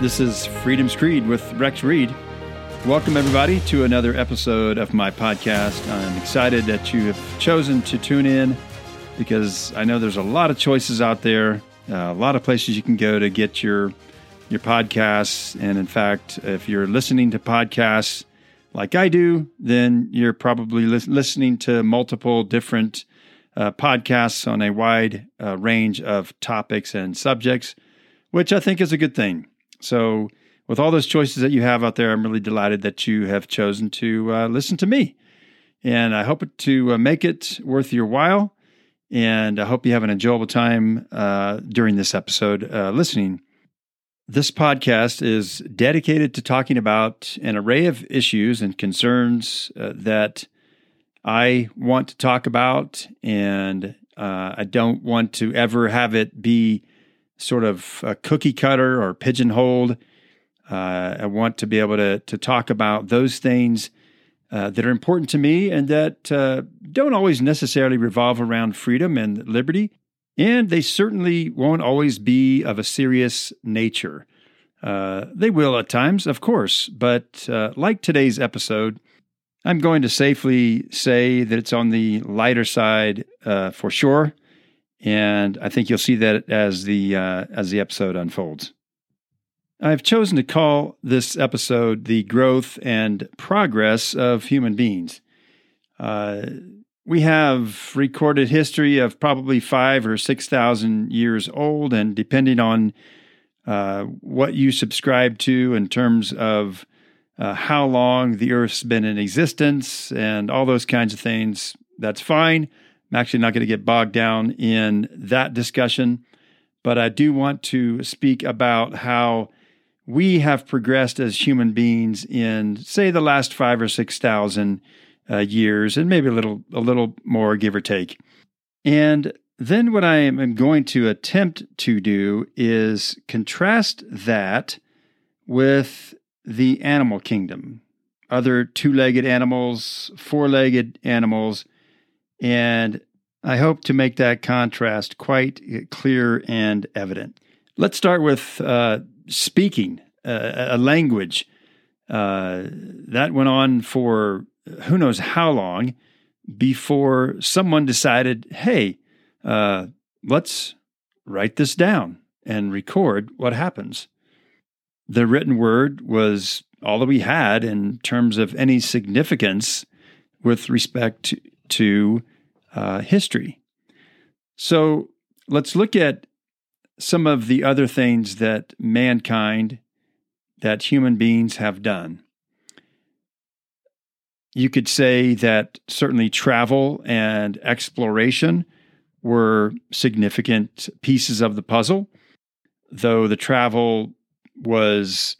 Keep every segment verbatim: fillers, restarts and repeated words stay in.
This is Freedom's Creed with Rex Reed. Welcome, everybody, to another episode of my podcast. I'm excited that you have chosen to tune in because I know there's a lot of choices out there, a lot of places you can go to get your your podcasts. And in fact, if you're listening to podcasts like I do, then you're probably li- listening to multiple different uh, podcasts on a wide uh, range of topics and subjects, which I think is a good thing. So with all those choices that you have out there, I'm really delighted that you have chosen to uh, listen to me. And I hope to uh, make it worth your while. And I hope you have an enjoyable time uh, during this episode uh, listening. This podcast is dedicated to talking about an array of issues and concerns uh, that I want to talk about, and uh, I don't want to ever have it be sort of a cookie cutter or pigeonholed. Uh, I want to be able to to talk about those things uh, that are important to me and that uh, don't always necessarily revolve around freedom and liberty, and they certainly won't always be of a serious nature. Uh, they will at times, of course, but uh, like today's episode, I'm going to safely say that it's on the lighter side uh, for sure, and I think you'll see that as the uh, as the episode unfolds. I've chosen to call this episode The Growth and Progress of Human Beings. Uh, we have recorded history of probably five or six thousand years old, and depending on uh, what you subscribe to in terms of uh, how long the Earth's been in existence and all those kinds of things, that's fine. I'm actually not going to get bogged down in that discussion, but I do want to speak about how we have progressed as human beings in, say, the last five or six thousand uh, years, and maybe a little, a little more, give or take. And then, what I am going to attempt to do is contrast that with the animal kingdom, other two-legged animals, four-legged animals, and I hope to make that contrast quite clear and evident. Let's start with Uh, Speaking, uh, a language, uh, that went on for who knows how long before someone decided, hey, uh, let's write this down and record what happens. The written word was all that we had in terms of any significance with respect to uh, history. So let's look at some of the other things that mankind, that human beings have done. You could say that certainly travel and exploration were significant pieces of the puzzle, though the travel was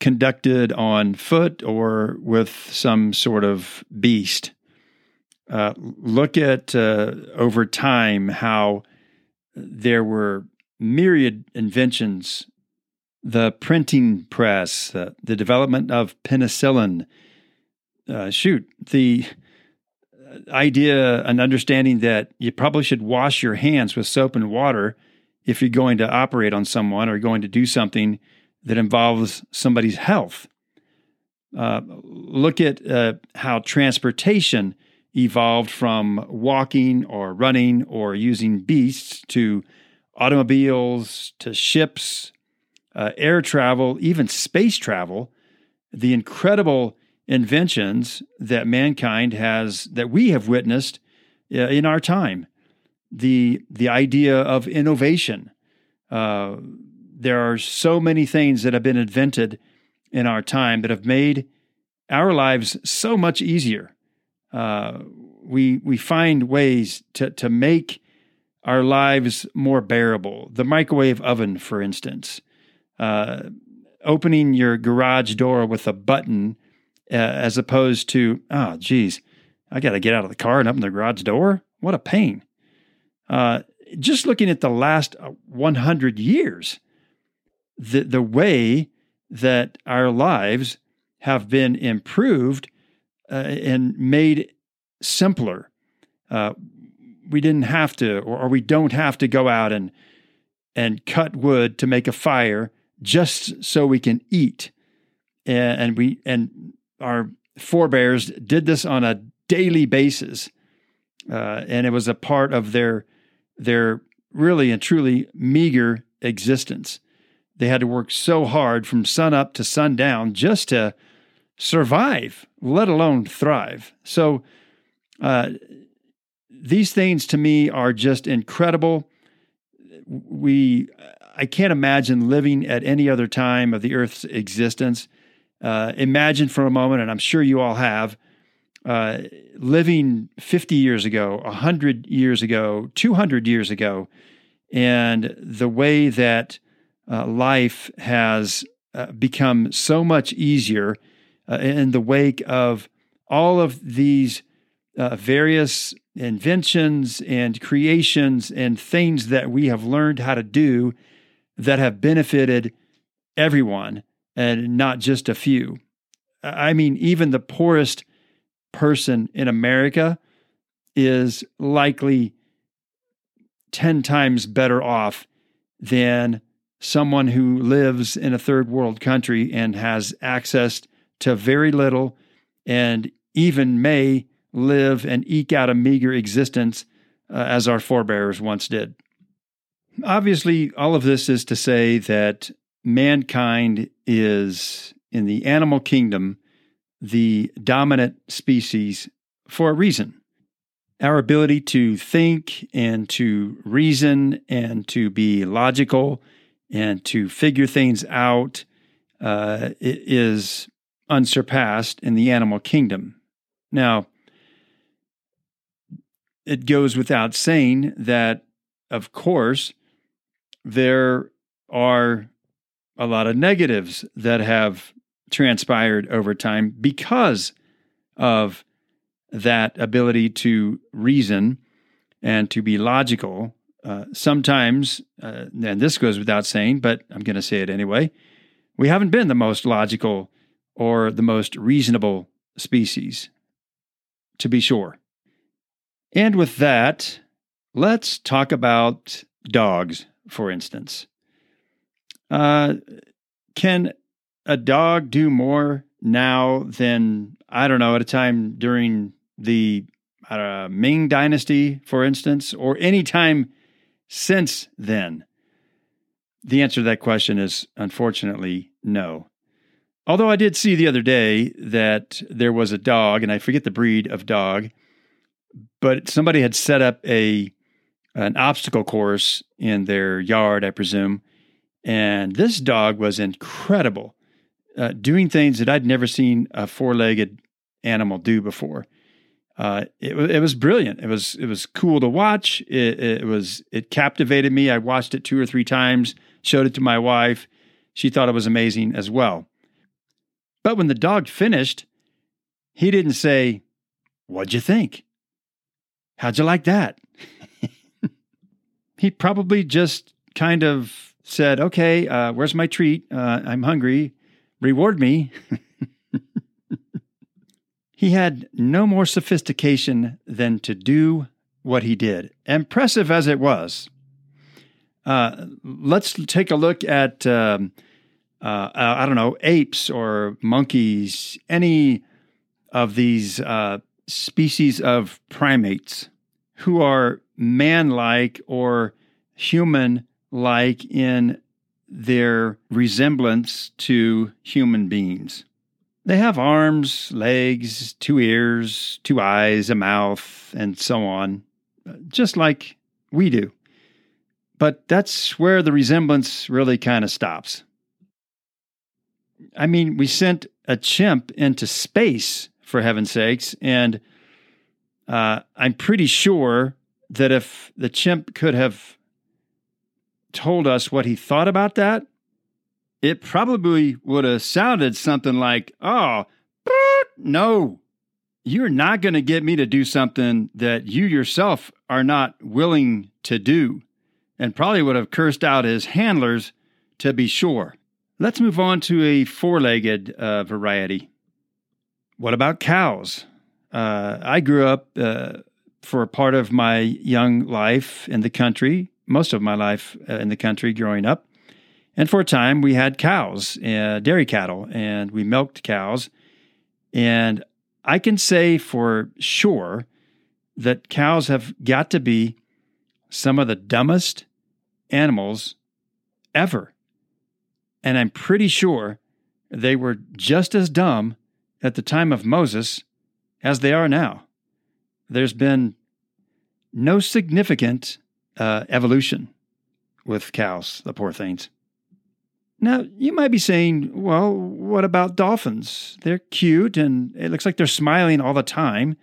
conducted on foot or with some sort of beast. Uh, look at, uh, over time, how there were myriad inventions, the printing press, uh, the development of penicillin. Uh, shoot, the idea and understanding that you probably should wash your hands with soap and water if you're going to operate on someone or going to do something that involves somebody's health. Uh, look at uh, how transportation evolved from walking or running or using beasts to automobiles, to ships, uh, air travel, even space travel, the incredible inventions that mankind has, that we have witnessed uh, in our time, the the idea of innovation. Uh, there are so many things that have been invented in our time that have made our lives so much easier. Uh, we we find ways to, to make our lives more bearable. The microwave oven, for instance, uh, opening your garage door with a button uh, as opposed to, oh, geez, I got to get out of the car and open the garage door. What a pain. Uh, just looking at the last one hundred years, the, the way that our lives have been improved Uh, and made simpler. Uh, we didn't have to, or, or we don't have to go out and and cut wood to make a fire just so we can eat. And we and our forebears did this on a daily basis, uh, and it was a part of their their really and truly meager existence. They had to work so hard from sun up to sundown just to survive, let alone thrive. So uh, these things to me are just incredible. We, I can't imagine living at any other time of the Earth's existence. Uh, imagine for a moment, and I'm sure you all have, uh, living fifty years ago, one hundred years ago, two hundred years ago, and the way that uh, life has uh, become so much easier uh, in the wake of all of these uh, various inventions and creations and things that we have learned how to do that have benefited everyone, and not just a few. I mean, even the poorest person in America is likely ten times better off than someone who lives in a third world country and has access to very little and even may live and eke out a meager existence uh, as our forebears once did. Obviously, all of this is to say that mankind is, in the animal kingdom, the dominant species for a reason. Our ability to think and to reason and to be logical and to figure things out uh, is unsurpassed in the animal kingdom. Now, it goes without saying that, of course, there are a lot of negatives that have transpired over time because of that ability to reason and to be logical. Uh, sometimes, uh, and this goes without saying, but I'm going to say it anyway, we haven't been the most logical or the most reasonable species, to be sure. And with that, let's talk about dogs, for instance. Uh, can a dog do more now than, I don't know, at a time during the uh, Ming Dynasty, for instance, or any time since then? The answer to that question is, unfortunately, no. Although I did see the other day that there was a dog, and I forget the breed of dog, but somebody had set up a an obstacle course in their yard, I presume. And this dog was incredible, uh, doing things that I'd never seen a four-legged animal do before. Uh, it, it was brilliant. It was it was cool to watch. It, it was it captivated me. I watched it two or three times, showed it to my wife. She thought it was amazing as well. But when the dog finished, he didn't say, "What'd you think? How'd you like that?" He probably just kind of said, "Okay, uh, where's my treat? Uh, I'm hungry. Reward me." He had no more sophistication than to do what he did, impressive as it was. Uh, let's take a look at, um, uh, I don't know, apes or monkeys, any of these uh, species of primates who are man-like or human-like like in their resemblance to human beings. They have arms, legs, two ears, two eyes, a mouth, and so on, just like we do. But that's where the resemblance really kind of stops. I mean, we sent a chimp into space, for heaven's sakes, and uh, I'm pretty sure that if the chimp could have told us what he thought about that, it probably would have sounded something like, "Oh, no, you're not going to get me to do something that you yourself are not willing to do," and probably would have cursed out his handlers, to be sure. Let's move on to a four-legged uh, variety. What about cows? Uh, I grew up uh, for a part of my young life in the country, most of my life in the country growing up. And for a time, we had cows, uh, dairy cattle, and we milked cows. And I can say for sure that cows have got to be some of the dumbest animals ever. And I'm pretty sure they were just as dumb at the time of Moses as they are now. There's been no significant uh, evolution with cows, the poor things. Now, you might be saying, well, what about dolphins? They're cute, and it looks like they're smiling all the time.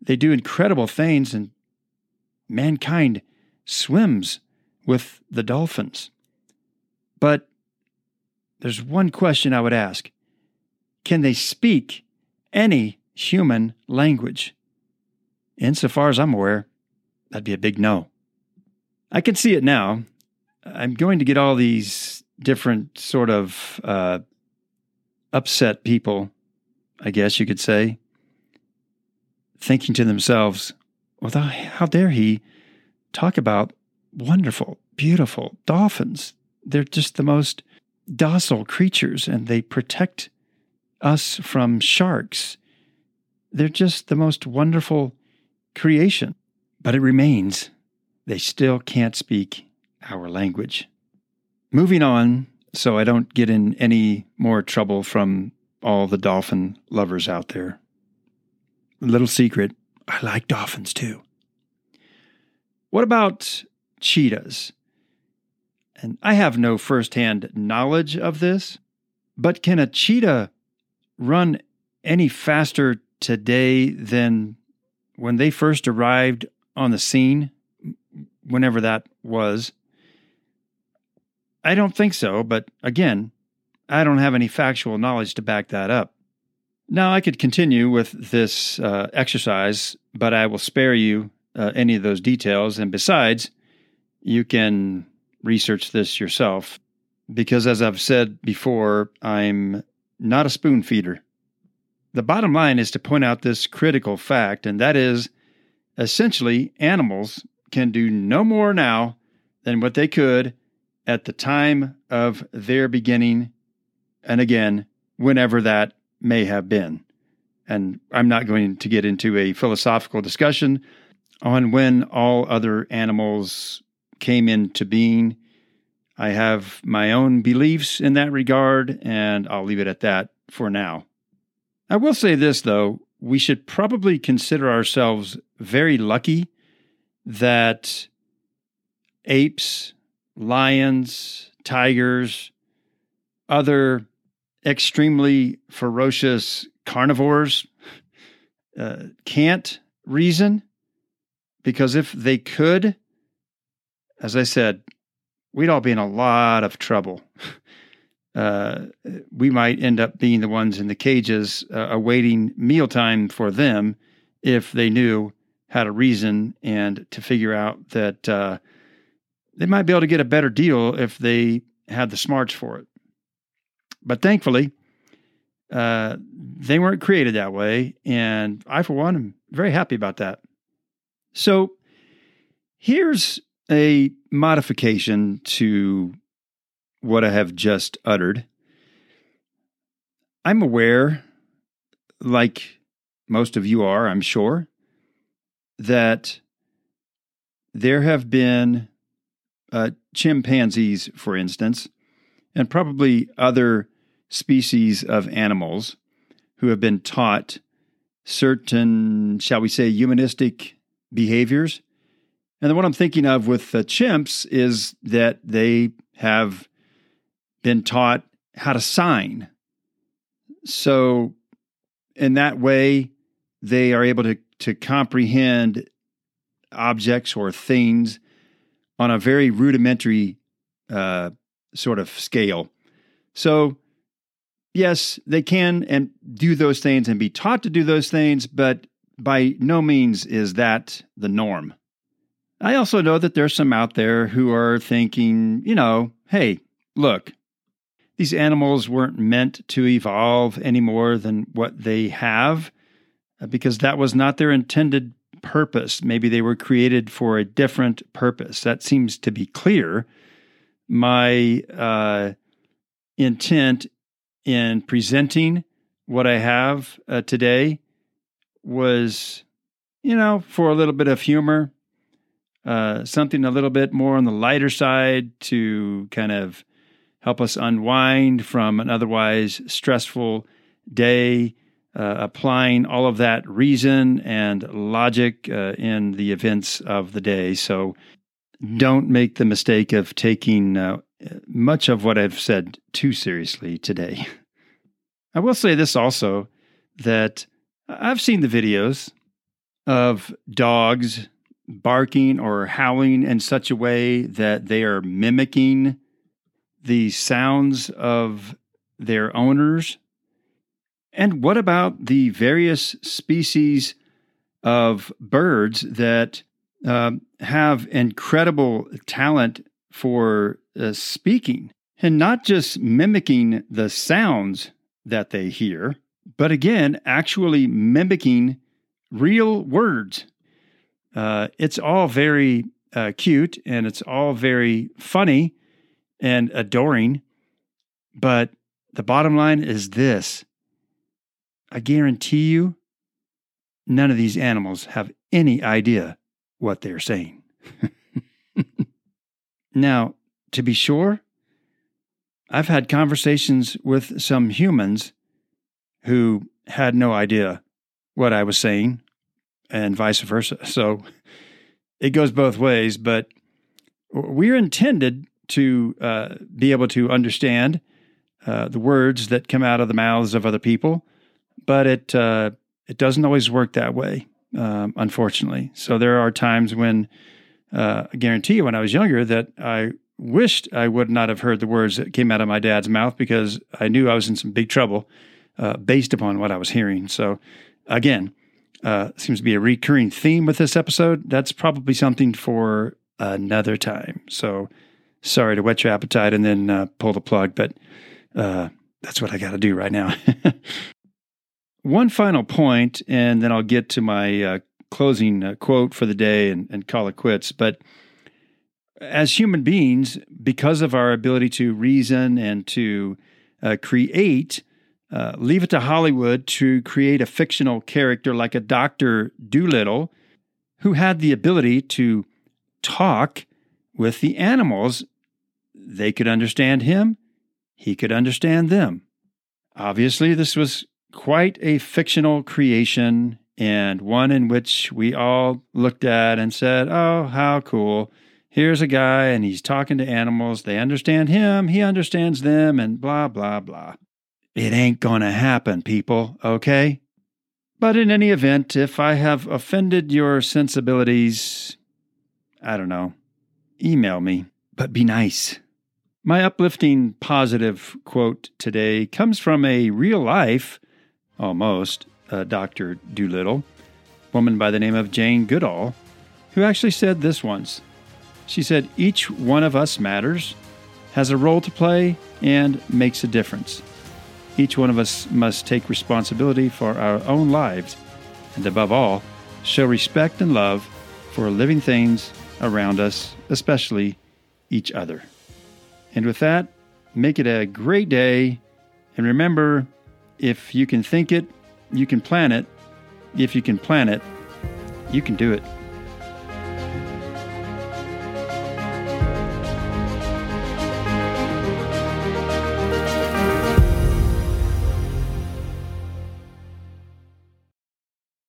They do incredible things, and mankind swims with the dolphins. But there's one question I would ask. Can they speak any human language? Insofar as I'm aware, that'd be a big no. I can see it now. I'm going to get all these different sort of uh, upset people, I guess you could say, thinking to themselves, well, how dare he talk about wonderful, beautiful dolphins? They're just the most docile creatures, and they protect us from sharks. They're just the most wonderful creation. But it remains, they still can't speak our language. Moving on, so I don't get in any more trouble from all the dolphin lovers out there. Little secret, I like dolphins too. What about cheetahs? And I have no firsthand knowledge of this, but can a cheetah run any faster today than when they first arrived on the scene, whenever that was? I don't think so, but again, I don't have any factual knowledge to back that up. Now, I could continue with this uh, exercise, but I will spare you uh, any of those details. And besides, you can research this yourself, because as I've said before, I'm not a spoon feeder. The bottom line is to point out this critical fact, and that is, essentially, animals can do no more now than what they could at the time of their beginning, and again, whenever that may have been. And I'm not going to get into a philosophical discussion on when all other animals came into being. I have my own beliefs in that regard, and I'll leave it at that for now. I will say this, though. We should probably consider ourselves very lucky that apes, lions, tigers, other extremely ferocious carnivores uh, can't reason, because if they could, as I said, we'd all be in a lot of trouble. Uh, we might end up being the ones in the cages uh, awaiting mealtime for them if they knew how to reason and to figure out that uh, they might be able to get a better deal if they had the smarts for it. But thankfully, uh, they weren't created that way, and I, for one, am very happy about that. So here's a modification to what I have just uttered. I'm aware, like most of you are, I'm sure, that there have been Uh, chimpanzees, for instance, and probably other species of animals who have been taught certain, shall we say, humanistic behaviors. And then what I'm thinking of with the chimps is that they have been taught how to sign. So in that way, they are able to, to comprehend objects or things on a very rudimentary uh, sort of scale. So, yes, they can and do those things and be taught to do those things, but by no means is that the norm. I also know that there's some out there who are thinking, you know, hey, look, these animals weren't meant to evolve any more than what they have, because that was not their intended purpose. Maybe they were created for a different purpose. That seems to be clear my uh, intent in presenting what I have uh, today was, you know, for a little bit of humor, uh, something a little bit more on the lighter side to kind of help us unwind from an otherwise stressful day, uh, applying all of that reason and logic uh, in the events of the day. So don't make the mistake of taking uh, much of what I've said too seriously today. I will say this also, that I've seen the videos of dogs barking or howling in such a way that they are mimicking the sounds of their owners. And what about the various species of birds that uh, have incredible talent for uh, speaking and not just mimicking the sounds that they hear, but again, actually mimicking real words? Uh, it's all very uh, cute and it's all very funny and adoring, but the bottom line is this. I guarantee you, none of these animals have any idea what they're saying. Now, to be sure, I've had conversations with some humans who had no idea what I was saying and vice versa. So it goes both ways, but we're intended to uh, be able to understand uh, the words that come out of the mouths of other people. But it uh, it doesn't always work that way, um, unfortunately. So there are times when, uh, I guarantee you when I was younger, that I wished I would not have heard the words that came out of my dad's mouth because I knew I was in some big trouble uh, based upon what I was hearing. So again, uh, seems to be a recurring theme with this episode. That's probably something for another time. So sorry to whet your appetite and then uh, pull the plug, but uh, that's what I got to do right now. One final point, and then I'll get to my uh, closing uh, quote for the day and, and call it quits. But as human beings, because of our ability to reason and to uh, create, uh, leave it to Hollywood to create a fictional character like a Doctor Dolittle, who had the ability to talk with the animals. They could understand him. He could understand them. Obviously, this was quite a fictional creation and one in which we all looked at and said, oh, how cool. Here's a guy and he's talking to animals. They understand him. He understands them and blah, blah, blah. It ain't going to happen, people, okay? But in any event, if I have offended your sensibilities, I don't know, email me, but be nice. My uplifting positive quote today comes from a real life Almost, uh, Doctor Dolittle, woman by the name of Jane Goodall, who actually said this once. She said, "Each one of us matters, has a role to play, and makes a difference. Each one of us must take responsibility for our own lives, and above all, show respect and love for living things around us, especially each other." And with that, make it a great day, and remember, if you can think it, you can plan it. If you can plan it, you can do it.